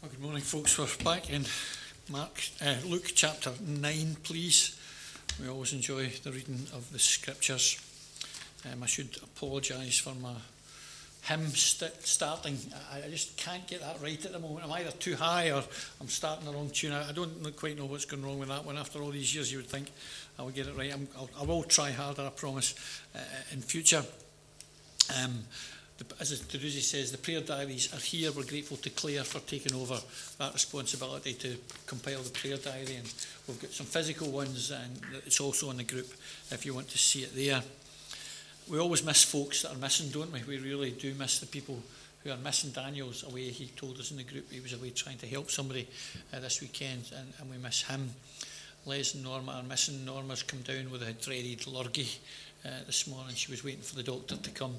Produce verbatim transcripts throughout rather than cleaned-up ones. Well, good morning, folks. We're back in Mark, uh, Luke chapter nine, please. We always enjoy the reading of the scriptures. Um, I should apologise for my hymn st- starting. I, I just can't get that right at the moment. I'm either too high or I'm starting the wrong tune. I, I don't quite know what's going wrong with that one. After all these years, you would think I will get it right. I'm, I'll, I will try harder, I promise, uh, in future. Um As Teruzzi says, the prayer diaries are here. We're grateful to Claire for taking over that responsibility to compile the prayer diary. And we've got some physical ones, and it's also in the group if you want to see it there. We always miss folks that are missing, don't we? We really do miss the people who are missing. Daniel's away. He told us in the group he was away trying to help somebody uh, this weekend, and, and we miss him. Les and Norma are missing. Norma's come down with a dreaded lurgy Uh, this morning. She was waiting for the doctor to come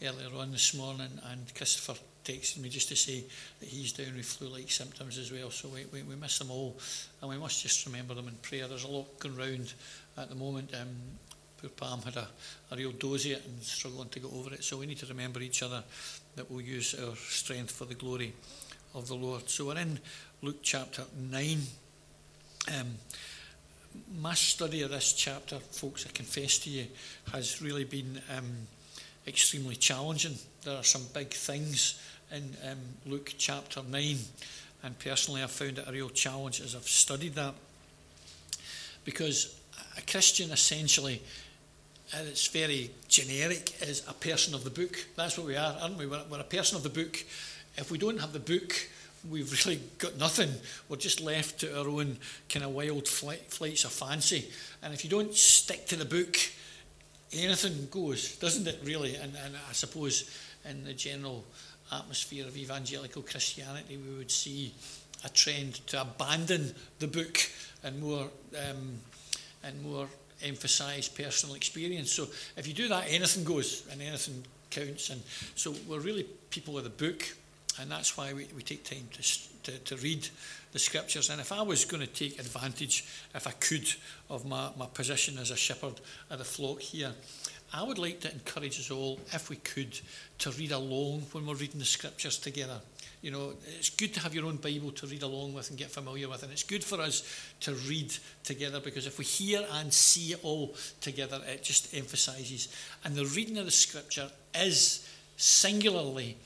earlier on this morning, and Christopher texted me just to say that he's down with flu-like symptoms as well, so we, we, we miss them all, and we must just remember them in prayer. There's a lot going round at the moment. Um, poor Pam had a, a real dozy it and struggling to get over it, so we need to remember each other that we'll use our strength for the glory of the Lord. So we're in Luke chapter nine. Um My study of this chapter, folks, I confess to you, has really been um, extremely challenging. There are some big things in um, Luke chapter nine, and personally I found it a real challenge as I've studied that. Because a Christian, essentially, and it's very generic, is a person of the book. That's what we are, aren't we? We're, we're a person of the book. If we don't have the book, we've really got nothing. We're just left to our own kind of wild flight, flights of fancy. And if you don't stick to the book, anything goes, doesn't it, really? And, and I suppose in the general atmosphere of evangelical Christianity, we would see a trend to abandon the book and more um, and more emphasise personal experience. So if you do that, anything goes and anything counts. And so we're really people of the book. And that's why we, we take time to, to to read the scriptures. And if I was going to take advantage, if I could, of my, my position as a shepherd of the flock here, I would like to encourage us all, if we could, to read along when we're reading the scriptures together. You know, it's good to have your own Bible to read along with and get familiar with. And it's good for us to read together, because if we hear and see it all together, it just emphasises. And the reading of the scripture is singularly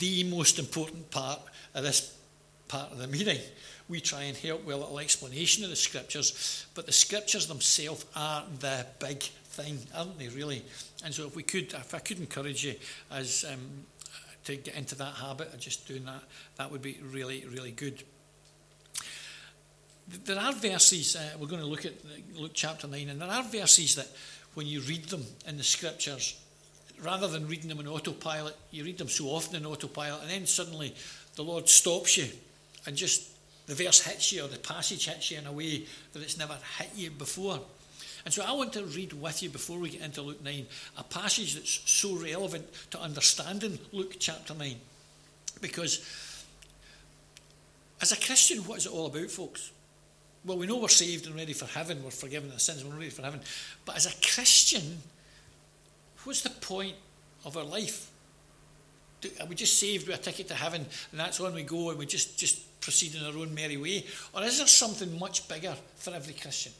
the most important part of this part of the meeting. We try and help with a little explanation of the scriptures, but the scriptures themselves are the big thing, aren't they, really? And so if we could, if I could encourage you as um, to get into that habit of just doing that, that would be really, really good. There are verses, uh, we're going to look at Luke chapter nine, and there are verses that when you read them in the scriptures, rather than reading them in autopilot, you read them so often in autopilot, and then suddenly the Lord stops you, and just the verse hits you, or the passage hits you in a way that it's never hit you before. And so I want to read with you, before we get into Luke nine, a passage that's so relevant to understanding Luke chapter nine. Because as a Christian, what is it all about, folks? Well, we know we're saved and ready for heaven, we're forgiven our sins, we're ready for heaven. But as a Christian, what's the point of our life? Do, are we just saved with a ticket to heaven, and that's on we go, and we just, just proceed in our own merry way? Or is there something much bigger for every Christian?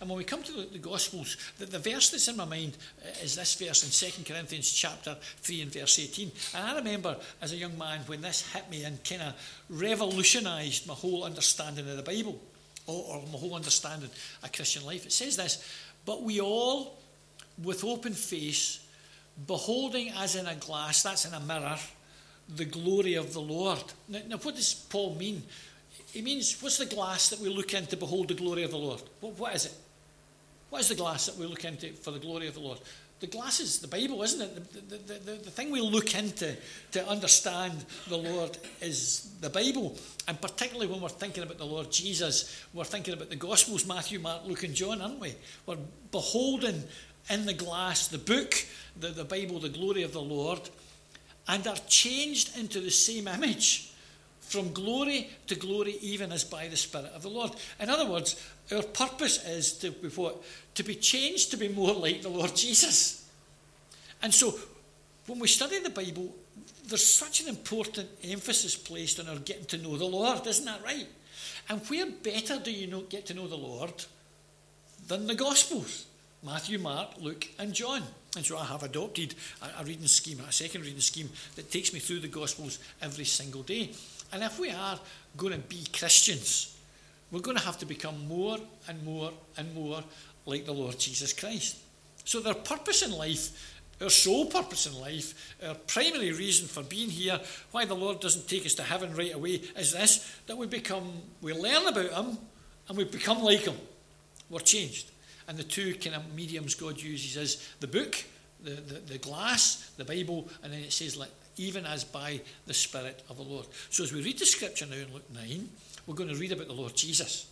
And when we come to the, the Gospels, the, the verse that's in my mind is this verse in Second Corinthians chapter three and verse eighteen. And I remember as a young man when this hit me and kind of revolutionised my whole understanding of the Bible, or, or my whole understanding of Christian life. It says this: "But we all, with open face, beholding as in a glass," that's in a mirror, "the glory of the Lord." Now, now what does Paul mean? He means, what's the glass that we look in to behold the glory of the Lord? What, what is it? What is the glass that we look into for the glory of the Lord? The glass is the Bible, isn't it? The, the, the, the thing we look into to understand the Lord is the Bible. And particularly when we're thinking about the Lord Jesus, we're thinking about the Gospels, Matthew, Mark, Luke and John, aren't we? We're beholding in the glass, the book, the, the Bible, the glory of the Lord, and are changed into the same image from glory to glory, even as by the Spirit of the Lord. In other words, our purpose is to be what? To be changed to be more like the Lord Jesus. And so When we study the Bible, there's such an important emphasis placed on our getting to know the Lord, isn't that right? And where better do you know, get to know the Lord than the Gospels? Matthew, Mark, Luke and John. And so I have adopted a, a reading scheme, a second reading scheme that takes me through the Gospels every single day. And if we are going to be Christians, we're going to have to become more and more and more like the Lord Jesus Christ. So their purpose in life, our sole purpose in life, our primary reason for being here, why the Lord doesn't take us to heaven right away, is this, that we become, we learn about him and we become like him. We're changed. And the two kind of mediums God uses is the book, the, the, the glass, the Bible, and then it says, like, even as by the Spirit of the Lord. So as we read the scripture now in Luke nine, we're going to read about the Lord Jesus.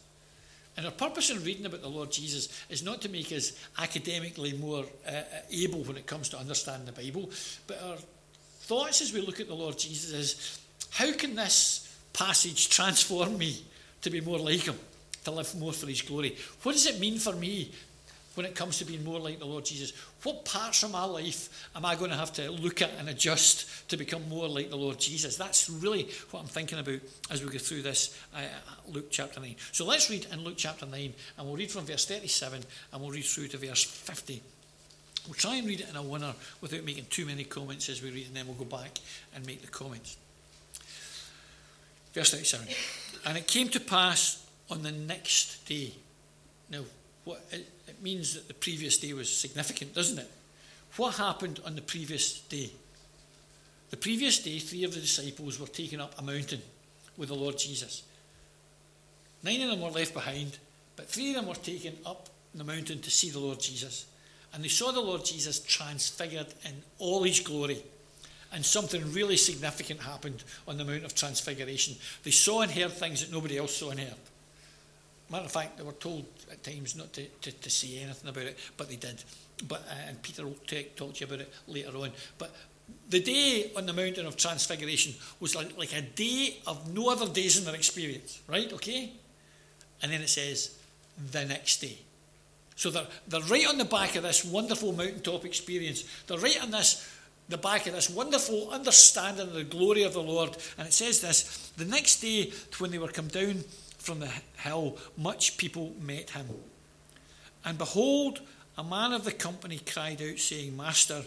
And our purpose in reading about the Lord Jesus is not to make us academically more uh, able when it comes to understanding the Bible, but our thoughts as we look at the Lord Jesus is, how can this passage transform me to be more like him, to live more for his glory? What does it mean for me when it comes to being more like the Lord Jesus? What parts of my life am I going to have to look at and adjust to become more like the Lord Jesus? That's really what I'm thinking about as we go through this uh, Luke chapter nine. So let's read in Luke chapter nine, and we'll read from verse thirty-seven and we'll read through to verse fifty. We'll try and read it in a winner without making too many comments as we read, and then we'll go back and make the comments. Verse thirty-seven. And it came to pass on the next day. Now, what it, it means that the previous day was significant, doesn't it? What happened on the previous day? The previous day, three of the disciples were taken up a mountain with the Lord Jesus. Nine of them were left behind, but three of them were taken up the mountain to see the Lord Jesus. And they saw the Lord Jesus transfigured in all his glory. And something really significant happened on the Mount of Transfiguration. They saw and heard things that nobody else saw and heard. Matter of fact, they were told at times not to, to, to say anything about it, but they did. But uh, and Peter will talk to you about it later on. But the day on the Mountain of Transfiguration was like, like a day of no other days in their experience, right? Okay? And then it says, the next day. So they're, they're right on the back of this wonderful mountaintop experience. They're right on this, the back of this wonderful understanding of the glory of the Lord. And it says this, the next day when they were come down from the hill, much people met him. And behold, a man of the company cried out, saying, Master,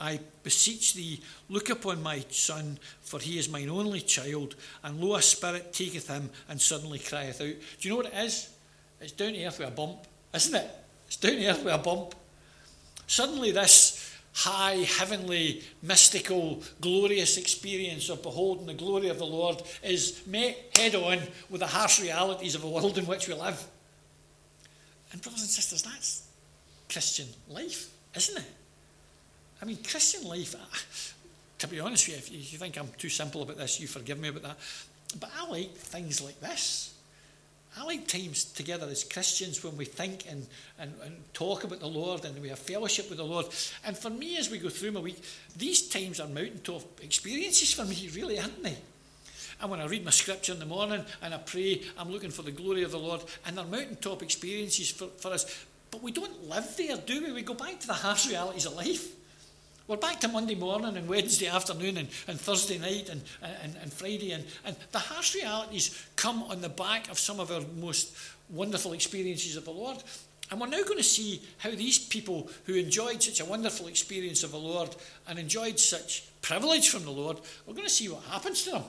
I beseech thee, look upon my son, for he is mine only child. And lo, a spirit taketh him, and suddenly crieth out. Do you know what it is? It's down to earth with a bump, isn't it? It's down to earth with a bump. Suddenly this high, heavenly, mystical, glorious experience of beholding the glory of the Lord is met head-on with the harsh realities of a world in which we live. And brothers and sisters, that's Christian life, isn't it? I mean, Christian life, to be honest with you, if you think I'm too simple about this, you forgive me about that. But I like things like this. I like times together as Christians when we think and, and, and talk about the Lord and we have fellowship with the Lord. And for me, as we go through my week, these times are mountaintop experiences for me, really, aren't they? And when I read my scripture in the morning and I pray, I'm looking for the glory of the Lord. And they're mountaintop experiences for, for us. But we don't live there, do we? We go back to the harsh realities of life. We're back to Monday morning and Wednesday afternoon and, and Thursday night and, and, and Friday. And, and the harsh realities come on the back of some of our most wonderful experiences of the Lord. And we're now going to see how these people who enjoyed such a wonderful experience of the Lord and enjoyed such privilege from the Lord, we're going to see what happens to them.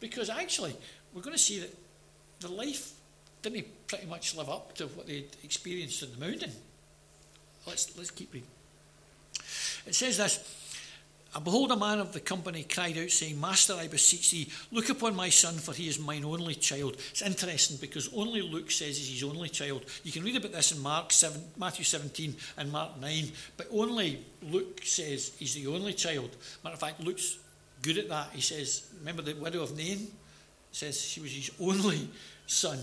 Because actually, we're going to see that their life didn't pretty much live up to what they'd experienced in the mountain. Let's, let's keep reading. It says this, and behold, a man of the company cried out, saying, Master, I beseech thee, look upon my son, for he is mine only child. It's interesting because only Luke says he's his only child. You can read about this in Mark seven, Matthew seventeen and Mark nine, but only Luke says he's the only child. Matter of fact, Luke's good at that. He says, remember the widow of Nain? Says she was his only son.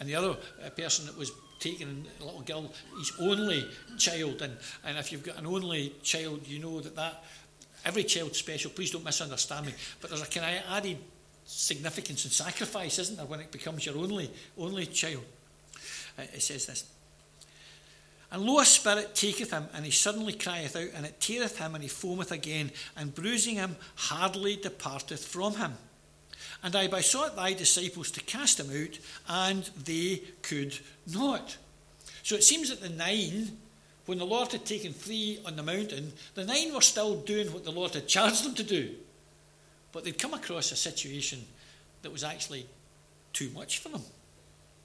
And the other person that was taken, a little girl, his only child, and, and if you've got an only child, you know that that every child's special. Please don't misunderstand me, but there's a kind of added significance and sacrifice, isn't there, when it becomes your only only child? It says this, And lo, a spirit taketh him, and he suddenly crieth out, and it teareth him, and he foameth again, and bruising him hardly departeth from him. And I besought thy disciples to cast him out, and they could not. So it seems that the nine, when the Lord had taken three on the mountain, the nine were still doing what the Lord had charged them to do. But they'd come across a situation that was actually too much for them.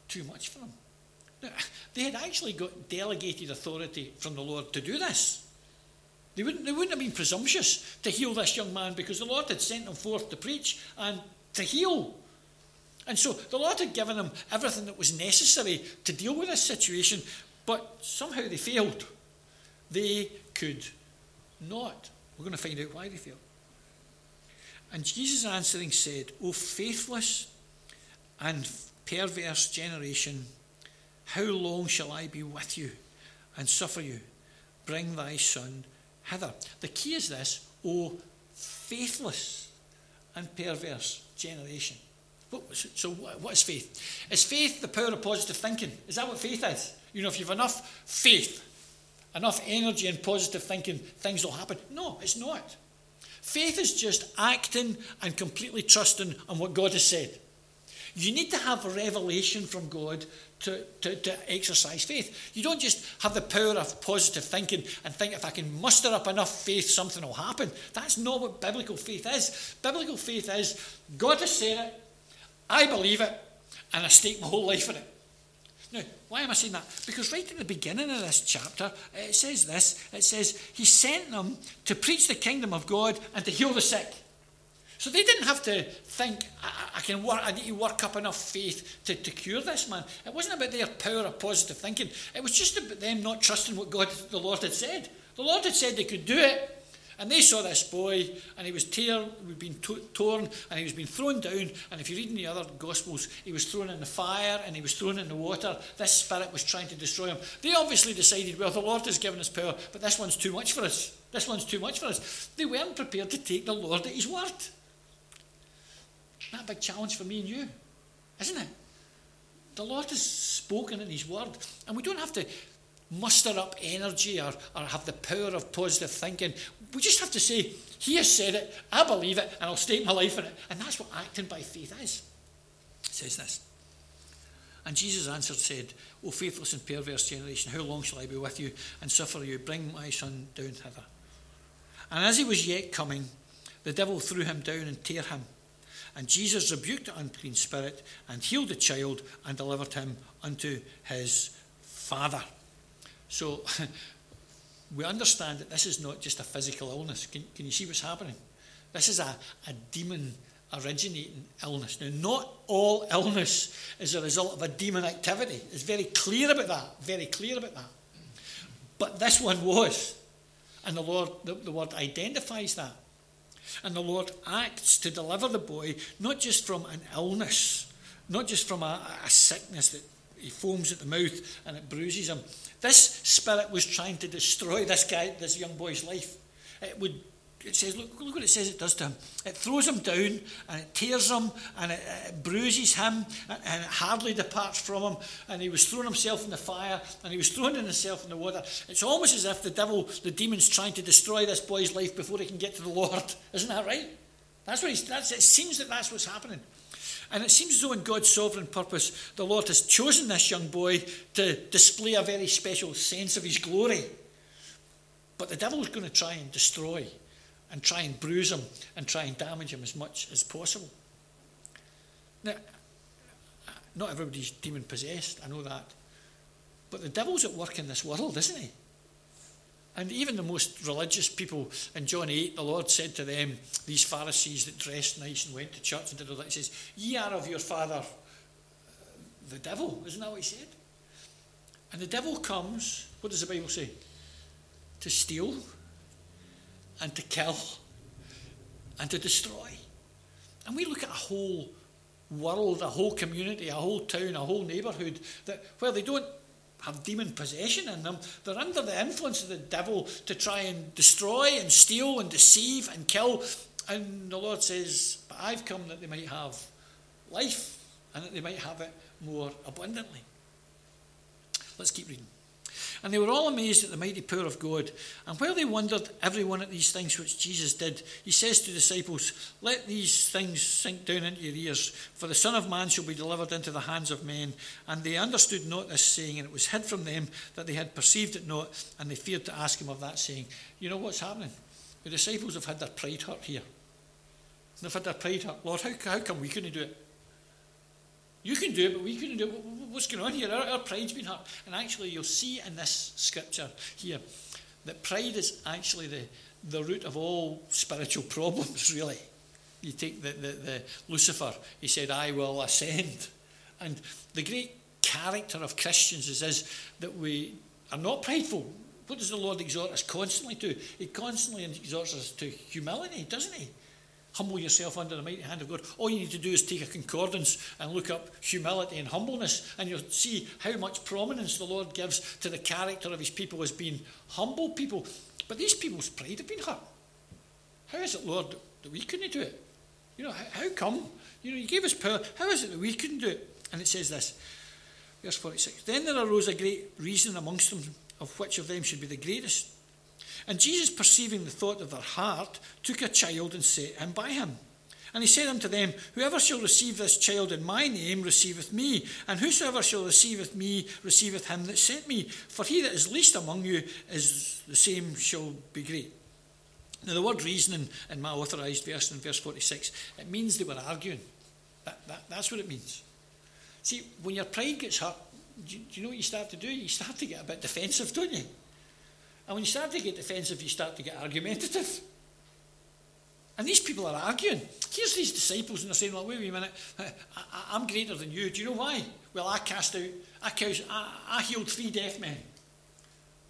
Too much for them. Now, they had actually got delegated authority from the Lord to do this. They wouldn't, they wouldn't have been presumptuous to heal this young man, because the Lord had sent him forth to preach and to heal. And so the Lord had given them everything that was necessary to deal with this situation, but somehow they failed. They could not. We're going to find out why they failed. And Jesus answering said, O faithless and perverse generation, how long shall I be with you and suffer you? Bring thy son hither. The key is this, O faithless and perverse generation. So what is faith? Is faith the power of positive thinking? Is that what faith is? You know, if you've enough faith, enough energy and positive thinking, things will happen. No, it's not. Faith is just acting and completely trusting on what God has said. You need to have a revelation from God to, to, to exercise faith. You don't just have the power of positive thinking and think, if I can muster up enough faith, something will happen. That's not what biblical faith is. Biblical faith is, God has said it, I believe it, and I stake my whole life on it. Now, why am I saying that? Because right at the beginning of this chapter, it says this. It says, he sent them to preach the kingdom of God and to heal the sick. So they didn't have to think, I, I can work, I need to work up enough faith to, to cure this man. It wasn't about their power of positive thinking. It was just about them not trusting what God, the Lord had said. The Lord had said they could do it. And they saw this boy, and he was tear, he'd been to- torn, and he was being thrown down. And if you read in the other Gospels, he was thrown in the fire, and he was thrown in the water. This spirit was trying to destroy him. They obviously decided, well, the Lord has given us power, but this one's too much for us. This one's too much for us. They weren't prepared to take the Lord at his word. That's a big challenge for me and you, isn't it? The Lord has spoken in his word, and we don't have to muster up energy or, or have the power of positive thinking. We just have to say, he has said it, I believe it, and I'll stake my life on it. And that's what acting by faith is. It says this. And Jesus answered, said, O faithless and perverse generation, how long shall I be with you and suffer you? Bring my son down hither. And as he was yet coming, the devil threw him down and tear him. And Jesus rebuked the unclean spirit and healed the child and delivered him unto his father. So we understand that this is not just a physical illness. Can, can you see what's happening? This is a, a demon-originating illness. Now, not all illness is a result of a demon activity. It's very clear about that, very clear about that. But this one was. And the, Lord, the, the word identifies that. And the Lord acts to deliver the boy, not just from an illness, not just from a, a sickness that he foams at the mouth and it bruises him. This spirit was trying to destroy this guy, this young boy's life. It would. It says, look, look what it says it does to him. It throws him down and it tears him and it, it bruises him and, and it hardly departs from him. And he was throwing himself in the fire and he was throwing himself in the water. It's almost as if the devil, the demon's trying to destroy this boy's life before he can get to the Lord. Isn't that right? That's what he's, that's, it seems that that's what's happening. And it seems as though in God's sovereign purpose, the Lord has chosen this young boy to display a very special sense of his glory. But the devil's going to try and destroy and try and bruise him and try and damage him as much as possible. Now, not everybody's demon-possessed, I know that. But the devil's at work in this world, isn't he? And even the most religious people in John eight, the Lord said to them, these Pharisees that dressed nice and went to church and did all that, he says, ye are of your father, the devil. Isn't that what he said? And the devil comes, what does the Bible say? To steal and to kill and to destroy. And we look at a whole world, a whole community, a whole town, a whole neighbourhood, that where they don't have demon possession in them, they're under the influence of the devil to try and destroy and steal and deceive and kill. And the Lord says, but I've come that they might have life and that they might have it more abundantly. Let's keep reading. And they were all amazed at the mighty power of God. And while they wondered every one at these things which Jesus did, he says to the disciples, "Let these things sink down into your ears, for the Son of Man shall be delivered into the hands of men." And they understood not this saying, and it was hid from them that they had perceived it not, and they feared to ask him of that saying. You know what's happening? The disciples have had their pride hurt here. They've had their pride hurt. Lord, how, how come we couldn't do it? You can do it, but we couldn't do it. What's going on here? Our, our pride's been hurt. And actually, you'll see in this scripture here that pride is actually the, the root of all spiritual problems, really. You take the, the, the Lucifer, he said, "I will ascend." And the great character of Christians is, is that we are not prideful. What does the Lord exhort us constantly to? He constantly exhorts us to humility, doesn't he? Humble yourself under the mighty hand of God. All you need to do is take a concordance and look up humility and humbleness, and you'll see how much prominence the Lord gives to the character of his people as being humble people. But these people's pride have been hurt. How is it, Lord, that we couldn't do it? You know, how, how come? You know, you gave us power. How is it that we couldn't do it? And it says this, verse forty-six, "Then there arose a great reason amongst them of which of them should be the greatest. And Jesus, perceiving the thought of their heart, took a child and set him by him. And he said unto them, Whoever shall receive this child in my name receiveth me, and whosoever shall receiveth me receiveth him that sent me. For he that is least among you is the same shall be great." Now the word reasoning in my authorised verse in verse forty-six, it means they were arguing. That, that, that's what it means. See, when your pride gets hurt, do you, do you know what you start to do? You start to get a bit defensive, don't you? And when you start to get defensive, you start to get argumentative. And these people are arguing. Here's these disciples, and they're saying, "Well, wait a minute, I, I, I'm greater than you. Do you know why? Well, I cast out, I, cast, I, I healed three deaf men."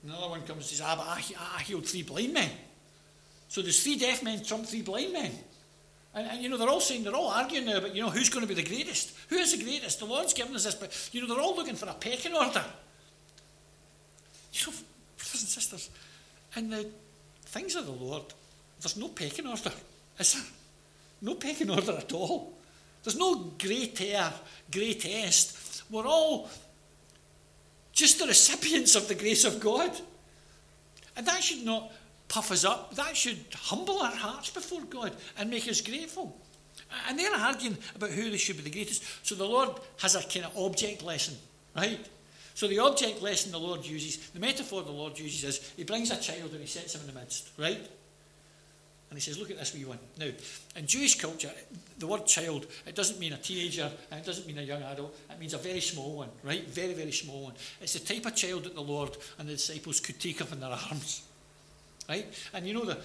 Another one comes and says, "Ah, but I, I healed three blind men." So there's three deaf men trump three blind men. And, and, you know, they're all saying, they're all arguing now about, you know, who's going to be the greatest? Who is the greatest? The Lord's given us this, but, you know, they're all looking for a pecking order. You know, brothers and sisters, in the things of the Lord, there's no pecking order, is there? No pecking order at all. There's no greater, greatest. We're all just the recipients of the grace of God. And that should not puff us up. That should humble our hearts before God and make us grateful. And they're arguing about who they should be the greatest. So the Lord has a kind of object lesson, right? So the object lesson the Lord uses, the metaphor the Lord uses is, he brings a child and he sets him in the midst, right? And he says, look at this wee one. Now, in Jewish culture, the word child, it doesn't mean a teenager, and it doesn't mean a young adult, it means a very small one, right? Very, very small one. It's the type of child that the Lord and the disciples could take up in their arms, right? And you know, the,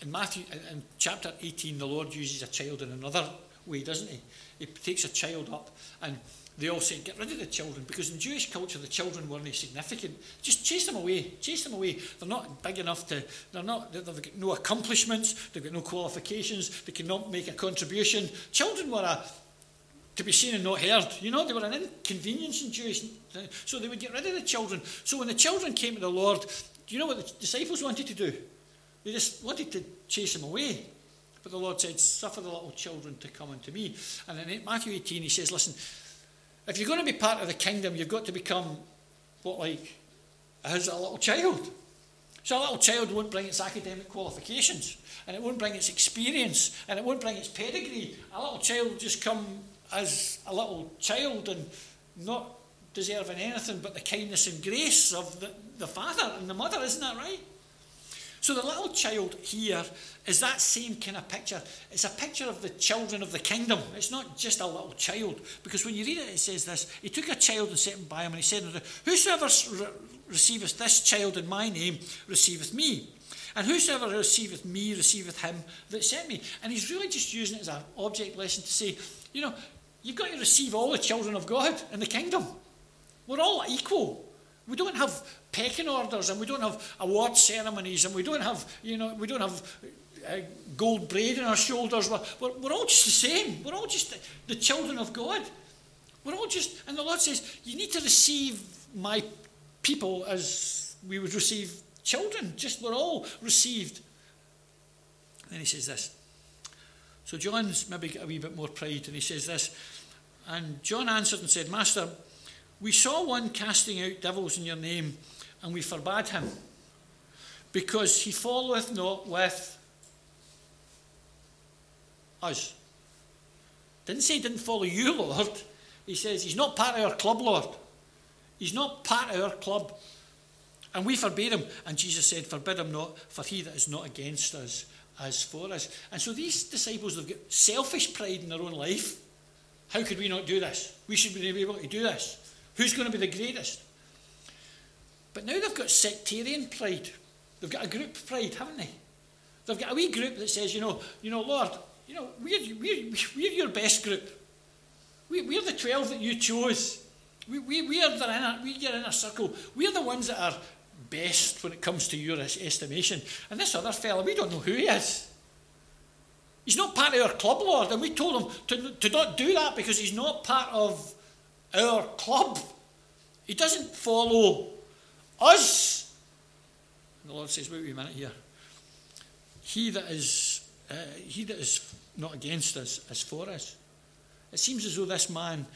in Matthew, in chapter eighteen, the Lord uses a child in another way, doesn't he? He takes a child up, and they all say, get rid of the children, because in Jewish culture, the children weren't significant. Just chase them away, chase them away. They're not big enough to, they're not, they've got no accomplishments, they've got no qualifications, they cannot make a contribution. Children were a, to be seen and not heard. You know, they were an inconvenience in Jewish, so they would get rid of the children. So when the children came to the Lord, do you know what the disciples wanted to do? They just wanted to chase them away. But the Lord said, suffer the little children to come unto me. And in Matthew eighteen, he says, listen, if you're going to be part of the kingdom, you've got to become what, like, as a little child. So a little child won't bring its academic qualifications, and it won't bring its experience, and it won't bring its pedigree. A little child will just come as a little child and not deserving anything but the kindness and grace of the, the father and the mother, isn't that right? So the little child here is that same kind of picture. It's a picture of the children of the kingdom. It's not just a little child. Because when you read it, it says this. He took a child and set him by him, and he said, whosoever re- receiveth this child in my name receiveth me. And whosoever receiveth me receiveth him that sent me. And he's really just using it as an object lesson to say, you know, you've got to receive all the children of God in the kingdom. We're all equal. We don't have pecking orders, and we don't have award ceremonies, and we don't have, you know, we don't have uh, gold braid on our shoulders. We're, we're, we're all just the same. We're all just the children of God. We're all just, and the Lord says, you need to receive my people as we would receive children. Just we're all received. And then he says this. So John's maybe got a wee bit more pride, and he says this. And John answered and said, Master, we saw one casting out devils in your name, and we forbade him, because he followeth not with us. Didn't say he didn't follow you, Lord. He says he's not part of our club, Lord. He's not part of our club. And we forbade him. And Jesus said, forbid him not, for he that is not against us is for us. And so these disciples have got selfish pride in their own life. How could we not do this? We should be able to do this. Who's going to be the greatest? But now they've got sectarian pride. They've got a group pride, haven't they? They've got a wee group that says, you know, you know, Lord, you know, we're, we're, we're your best group. We, we're the twelve that you chose. We, we, we are the inner, we are in a circle. We're the ones that are best when it comes to your estimation. And this other fella, we don't know who he is. He's not part of our club, Lord. And we told him to, to not do that because he's not part of our club. He doesn't follow us. And the Lord says, wait, wait a minute here. He that is, uh, he that is not against us is for us. It seems as though this man,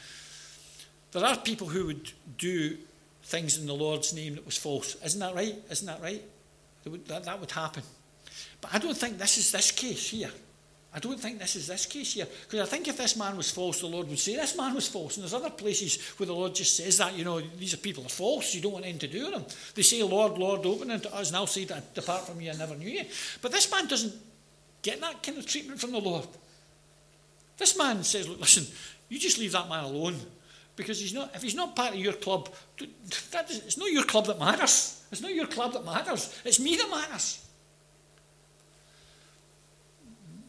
there are people who would do things in the Lord's name that was false. Isn't that right? Isn't that right? That would, that, that would happen. But I don't think this is this case here. I don't think this is this case here. Because I think if this man was false, the Lord would say, this man was false. And there's other places where the Lord just says that, you know, these are people are false. You don't want anything to do with them. They say, Lord, Lord, open unto us. And I'll say, depart from you, I never knew you. But this man doesn't get that kind of treatment from the Lord. This man says, look, listen, you just leave that man alone. Because he's not, if he's not part of your club, that is, it's not your club that matters. It's not your club that matters. It's me that matters.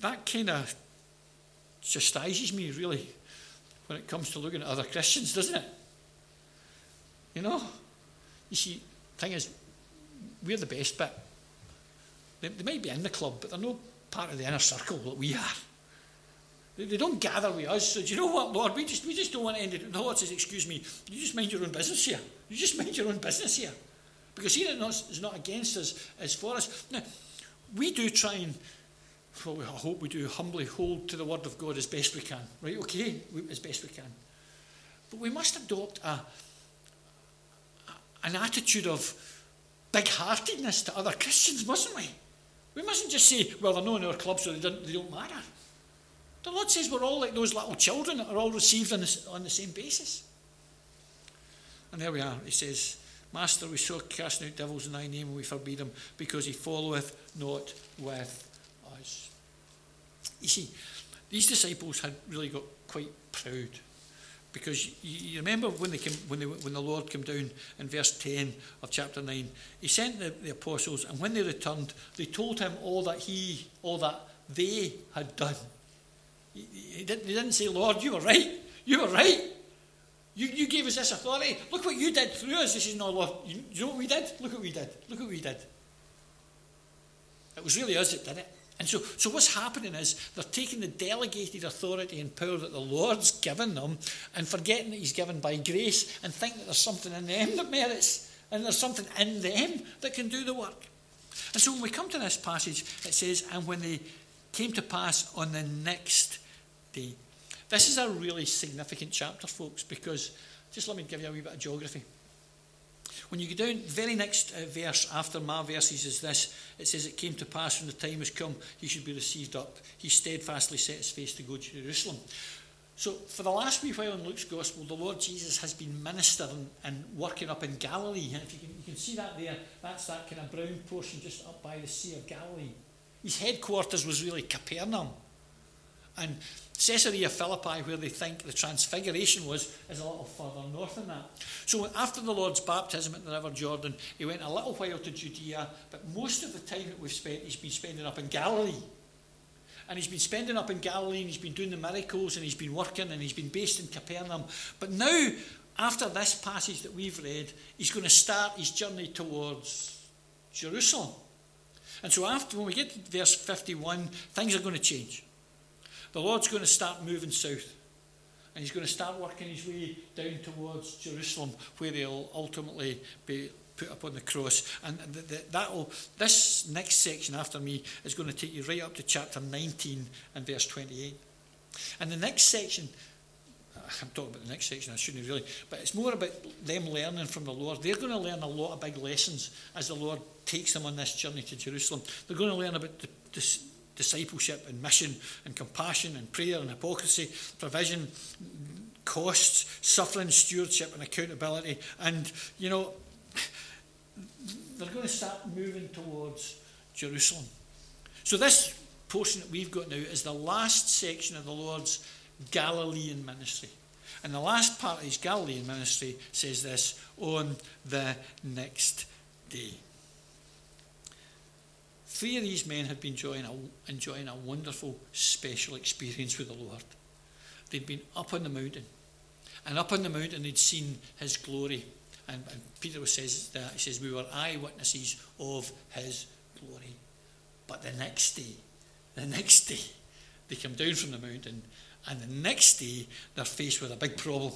That kind of chastises me, really, when it comes to looking at other Christians, doesn't it? You know? You see, the thing is, we're the best bit. They, they might be in the club, but they're no part of the inner circle that we are. They don't gather with us. So do you know what, Lord? We just we just don't want to end it. The Lord says, excuse me, you just mind your own business here. You just mind your own business here. Because he that is not against us is for us. Now, we do try and, well, I hope we do, humbly hold to the word of God as best we can. Right, okay? We, as best we can. But we must adopt a, a an attitude of big-heartedness to other Christians, mustn't we? We mustn't just say, well, they're not in our club, so they don't, they don't matter. The Lord says we're all like those little children that are all received on the, on the same basis. And there we are. He says, Master, we saw casting out devils in thy name, and we forbid him, because he followeth not with us. You see, these disciples had really got quite proud. Because you, you remember when, they came, when, they, when the Lord came down in verse ten of chapter nine, he sent the, the apostles, and when they returned, they told him all that he, all that they had done. He didn't say, Lord, you were right. You were right. You, you gave us this authority. Look what you did through us. He says, no, Lord, you, you know what we did? Look what we did. Look what we did. It was really us that did it. And so, so what's happening is they're taking the delegated authority and power that the Lord's given them and forgetting that he's given by grace and thinking that there's something in them that merits and there's something in them that can do the work. And so when we come to this passage, it says, and when they came to pass on the next day. This is a really significant chapter, folks, because just let me give you a wee bit of geography. When you go down, the very next uh, verse after my verses is this. It says, it came to pass when the time was come, he should be received up. He steadfastly set his face to go to Jerusalem. So for the last wee while in Luke's Gospel, the Lord Jesus has been ministering and working up in Galilee. And if you can, you can see that there, that's that kind of brown portion just up by the Sea of Galilee. His headquarters was really Capernaum. And Caesarea Philippi, where they think the transfiguration was, is a little further north than that. So after the Lord's baptism at the River Jordan, he went a little while to Judea, but most of the time that we've spent, he's been spending up in Galilee. And he's been spending up in Galilee, and he's been doing the miracles, and he's been working, and he's been based in Capernaum. But now, after this passage that we've read, he's going to start his journey towards Jerusalem. And so after, when we get to verse fifty-one, things are going to change. The Lord's going to start moving south. And he's going to start working his way down towards Jerusalem, where he'll ultimately be put up on the cross. And that'll, this next section after me is going to take you right up to chapter nineteen and verse twenty-eight. And the next section, I'm talking about the next section, I shouldn't really, but it's more about them learning from the Lord. They're going to learn a lot of big lessons as the Lord takes them on this journey to Jerusalem. They're going to learn about the, the discipleship and mission and compassion and prayer and hypocrisy, provision, costs, suffering, stewardship and accountability. And, you know, they're going to start moving towards Jerusalem. So this portion that we've got now is the last section of the Lord's Galilean ministry. And the last part of his Galilean ministry says this: on the next day. Three of these men had been enjoying a, enjoying a wonderful special experience with the Lord. They'd been up on the mountain. And up on the mountain they'd seen his glory. And, and Peter says that, he says, we were eyewitnesses of his glory. But the next day, the next day, they come down from the mountain, and the next day they're faced with a big problem.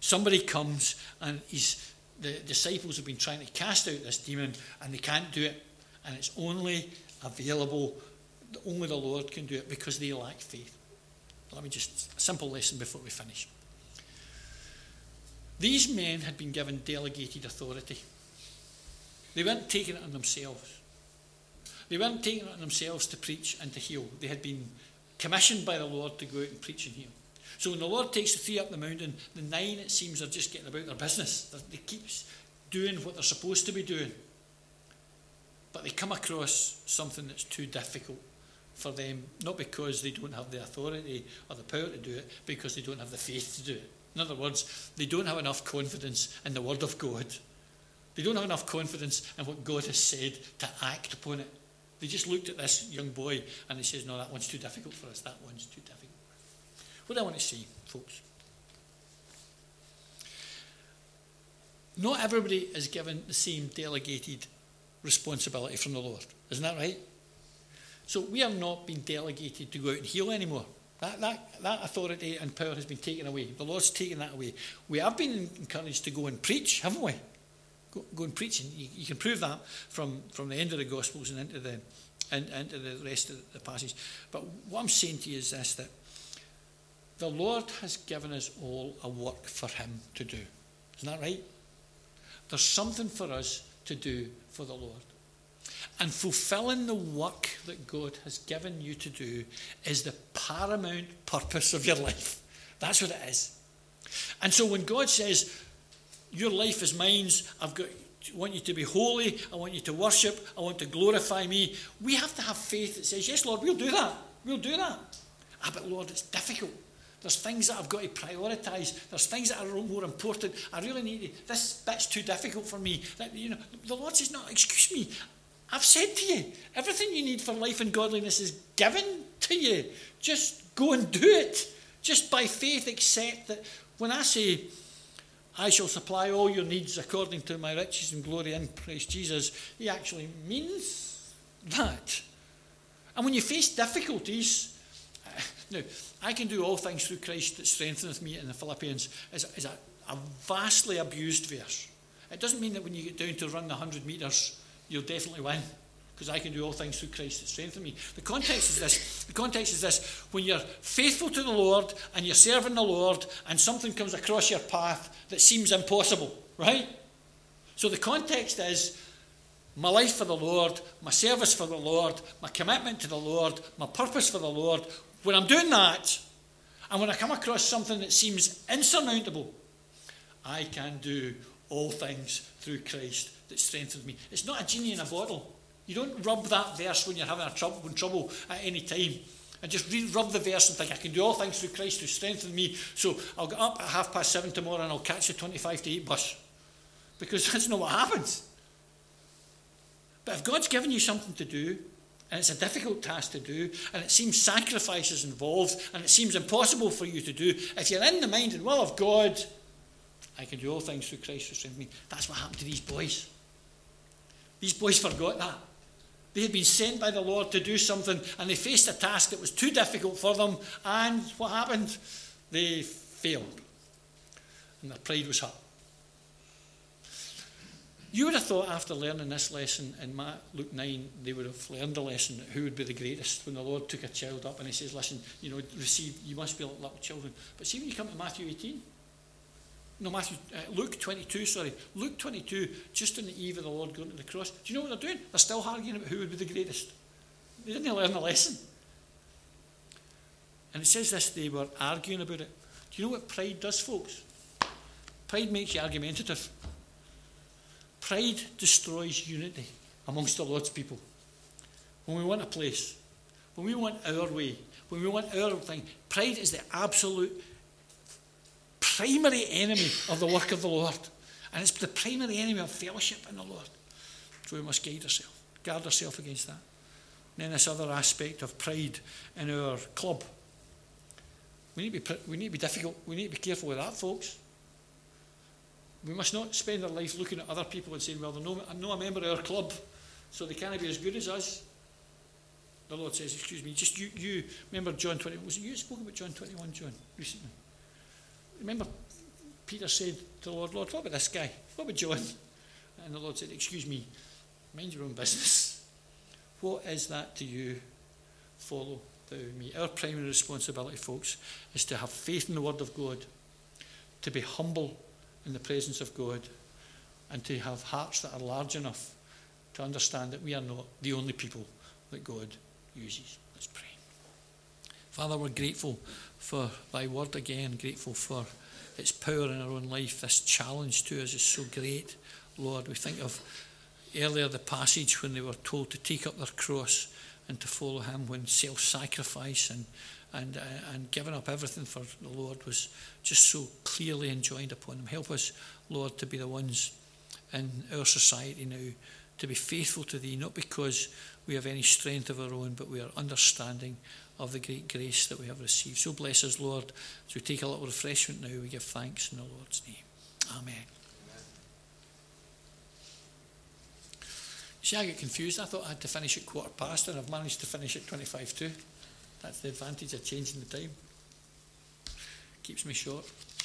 Somebody comes, and he's, the disciples have been trying to cast out this demon, and they can't do it. And it's only available, only the Lord can do it, because they lack faith. Let me just, a simple lesson before we finish. These men had been given delegated authority. They weren't taking it on themselves. They weren't taking it on themselves to preach and to heal. They had been commissioned by the Lord to go out and preach and heal. So when the Lord takes the three up the mountain, the nine, it seems, are just getting about their business. They're, they keep doing what they're supposed to be doing. But they come across something that's too difficult for them, not because they don't have the authority or the power to do it, because they don't have the faith to do it. In other words, they don't have enough confidence in the Word of God. They don't have enough confidence in what God has said to act upon it. They just looked at this young boy and they says, no, that one's too difficult for us. That one's too difficult. What I want to say, folks, not everybody is given the same delegated responsibility from the Lord. Isn't that right? So we are not being delegated to go out and heal anymore. That, that, that authority and power has been taken away. The Lord's taken that away. We have been encouraged to go and preach, haven't we? Go, go and preach, and you, you can prove that from, from the end of the Gospels and into the and, into the rest of the passage. But what I'm saying to you is this, that the Lord has given us all a work for him to do. Isn't that right? There's something for us to do for the Lord. And fulfilling the work that God has given you to do is the paramount purpose of your life. That's what it is. And so when God says, your life is mine, I've got, I want you to be holy, I want you to worship, I want to glorify me, we have to have faith that says, yes, Lord, we'll do that. We'll do that. Ah, but Lord, it's difficult. There's things that I've got to prioritise. There's things that are more important. I really need to, this bit's too difficult for me. That, you know, the Lord says, no, excuse me, I've said to you, everything you need for life and godliness is given to you. Just go and do it. Just by faith, accept that when I say, I shall supply all your needs according to my riches and glory in Christ Jesus, he actually means that. And when you face difficulties, now, I can do all things through Christ that strengtheneth me in the Philippians is, is a, a vastly abused verse. It doesn't mean that when you get down to run the one hundred metres, you'll definitely win, because I can do all things through Christ that strengthens me. The context is this. The context is this. When you're faithful to the Lord and you're serving the Lord and something comes across your path that seems impossible, right? So the context is my life for the Lord, my service for the Lord, my commitment to the Lord, my purpose for the Lord. When I'm doing that, and when I come across something that seems insurmountable, I can do all things through Christ that strengthens me. It's not a genie in a bottle. You don't rub that verse when you're having a trouble, when trouble at any time. And just re- rub the verse and think, I can do all things through Christ who strengthens me. So I'll get up at half past seven tomorrow and I'll catch the twenty-five to eight bus. Because that's not what happens. But if God's given you something to do, and it's a difficult task to do, and it seems sacrifice is involved, and it seems impossible for you to do, if you're in the mind and will of God, I can do all things through Christ who strengthens me. That's what happened to these boys. These boys forgot that. They had been sent by the Lord to do something, and they faced a task that was too difficult for them, and what happened? They failed. And their pride was hurt. You would have thought after learning this lesson in Luke nine, they would have learned the lesson who would be the greatest when the Lord took a child up and he says, listen, you know, receive, you must be like little children. But see when you come to Matthew eighteen, no, Matthew, uh, Luke twenty-two, sorry, Luke twenty-two, just on the eve of the Lord going to the cross, do you know what they're doing? They're still arguing about who would be the greatest. They didn't learn the lesson. And it says this, they were arguing about it. Do you know what pride does, folks? Pride makes you argumentative. Pride destroys unity amongst the Lord's people. When we want a place, when we want our way, when we want our thing, pride is the absolute primary enemy of the work of the Lord. And it's the primary enemy of fellowship in the Lord. So we must guide ourselves, guard ourselves against that. And then this other aspect of pride in our club. We need to be, we need to be difficult. We need to be careful with that, folks. We must not spend our life looking at other people and saying, well, they're no, I'm not a member of our club, so they can't be as good as us. The Lord says, excuse me, just you, you remember John twenty-one. Was it you that spoke about John twenty-one, John, recently? Remember Peter said to the Lord, Lord, what about this guy? What about John? And the Lord said, excuse me, mind your own business. What is that to you? Follow thou me. Our primary responsibility, folks, is to have faith in the word of God, to be humble in the presence of God, and to have hearts that are large enough to understand that we are not the only people that God uses. Let's pray. Father, we're grateful for thy word again, grateful for its power in our own life. This challenge to us is so great, Lord. We think of earlier the passage when they were told to take up their cross and to follow him, when self-sacrifice and And, and giving up everything for the Lord was just so clearly enjoined upon them. Help us, Lord, to be the ones in our society now to be faithful to thee, not because we have any strength of our own, but we are understanding of the great grace that we have received. So bless us, Lord, as we take a little refreshment now. We give thanks in the Lord's name. Amen. Amen. See, I get confused. I thought I had to finish at quarter past, and I've managed to finish at twenty-five to. That's the advantage of changing the time. Keeps me short.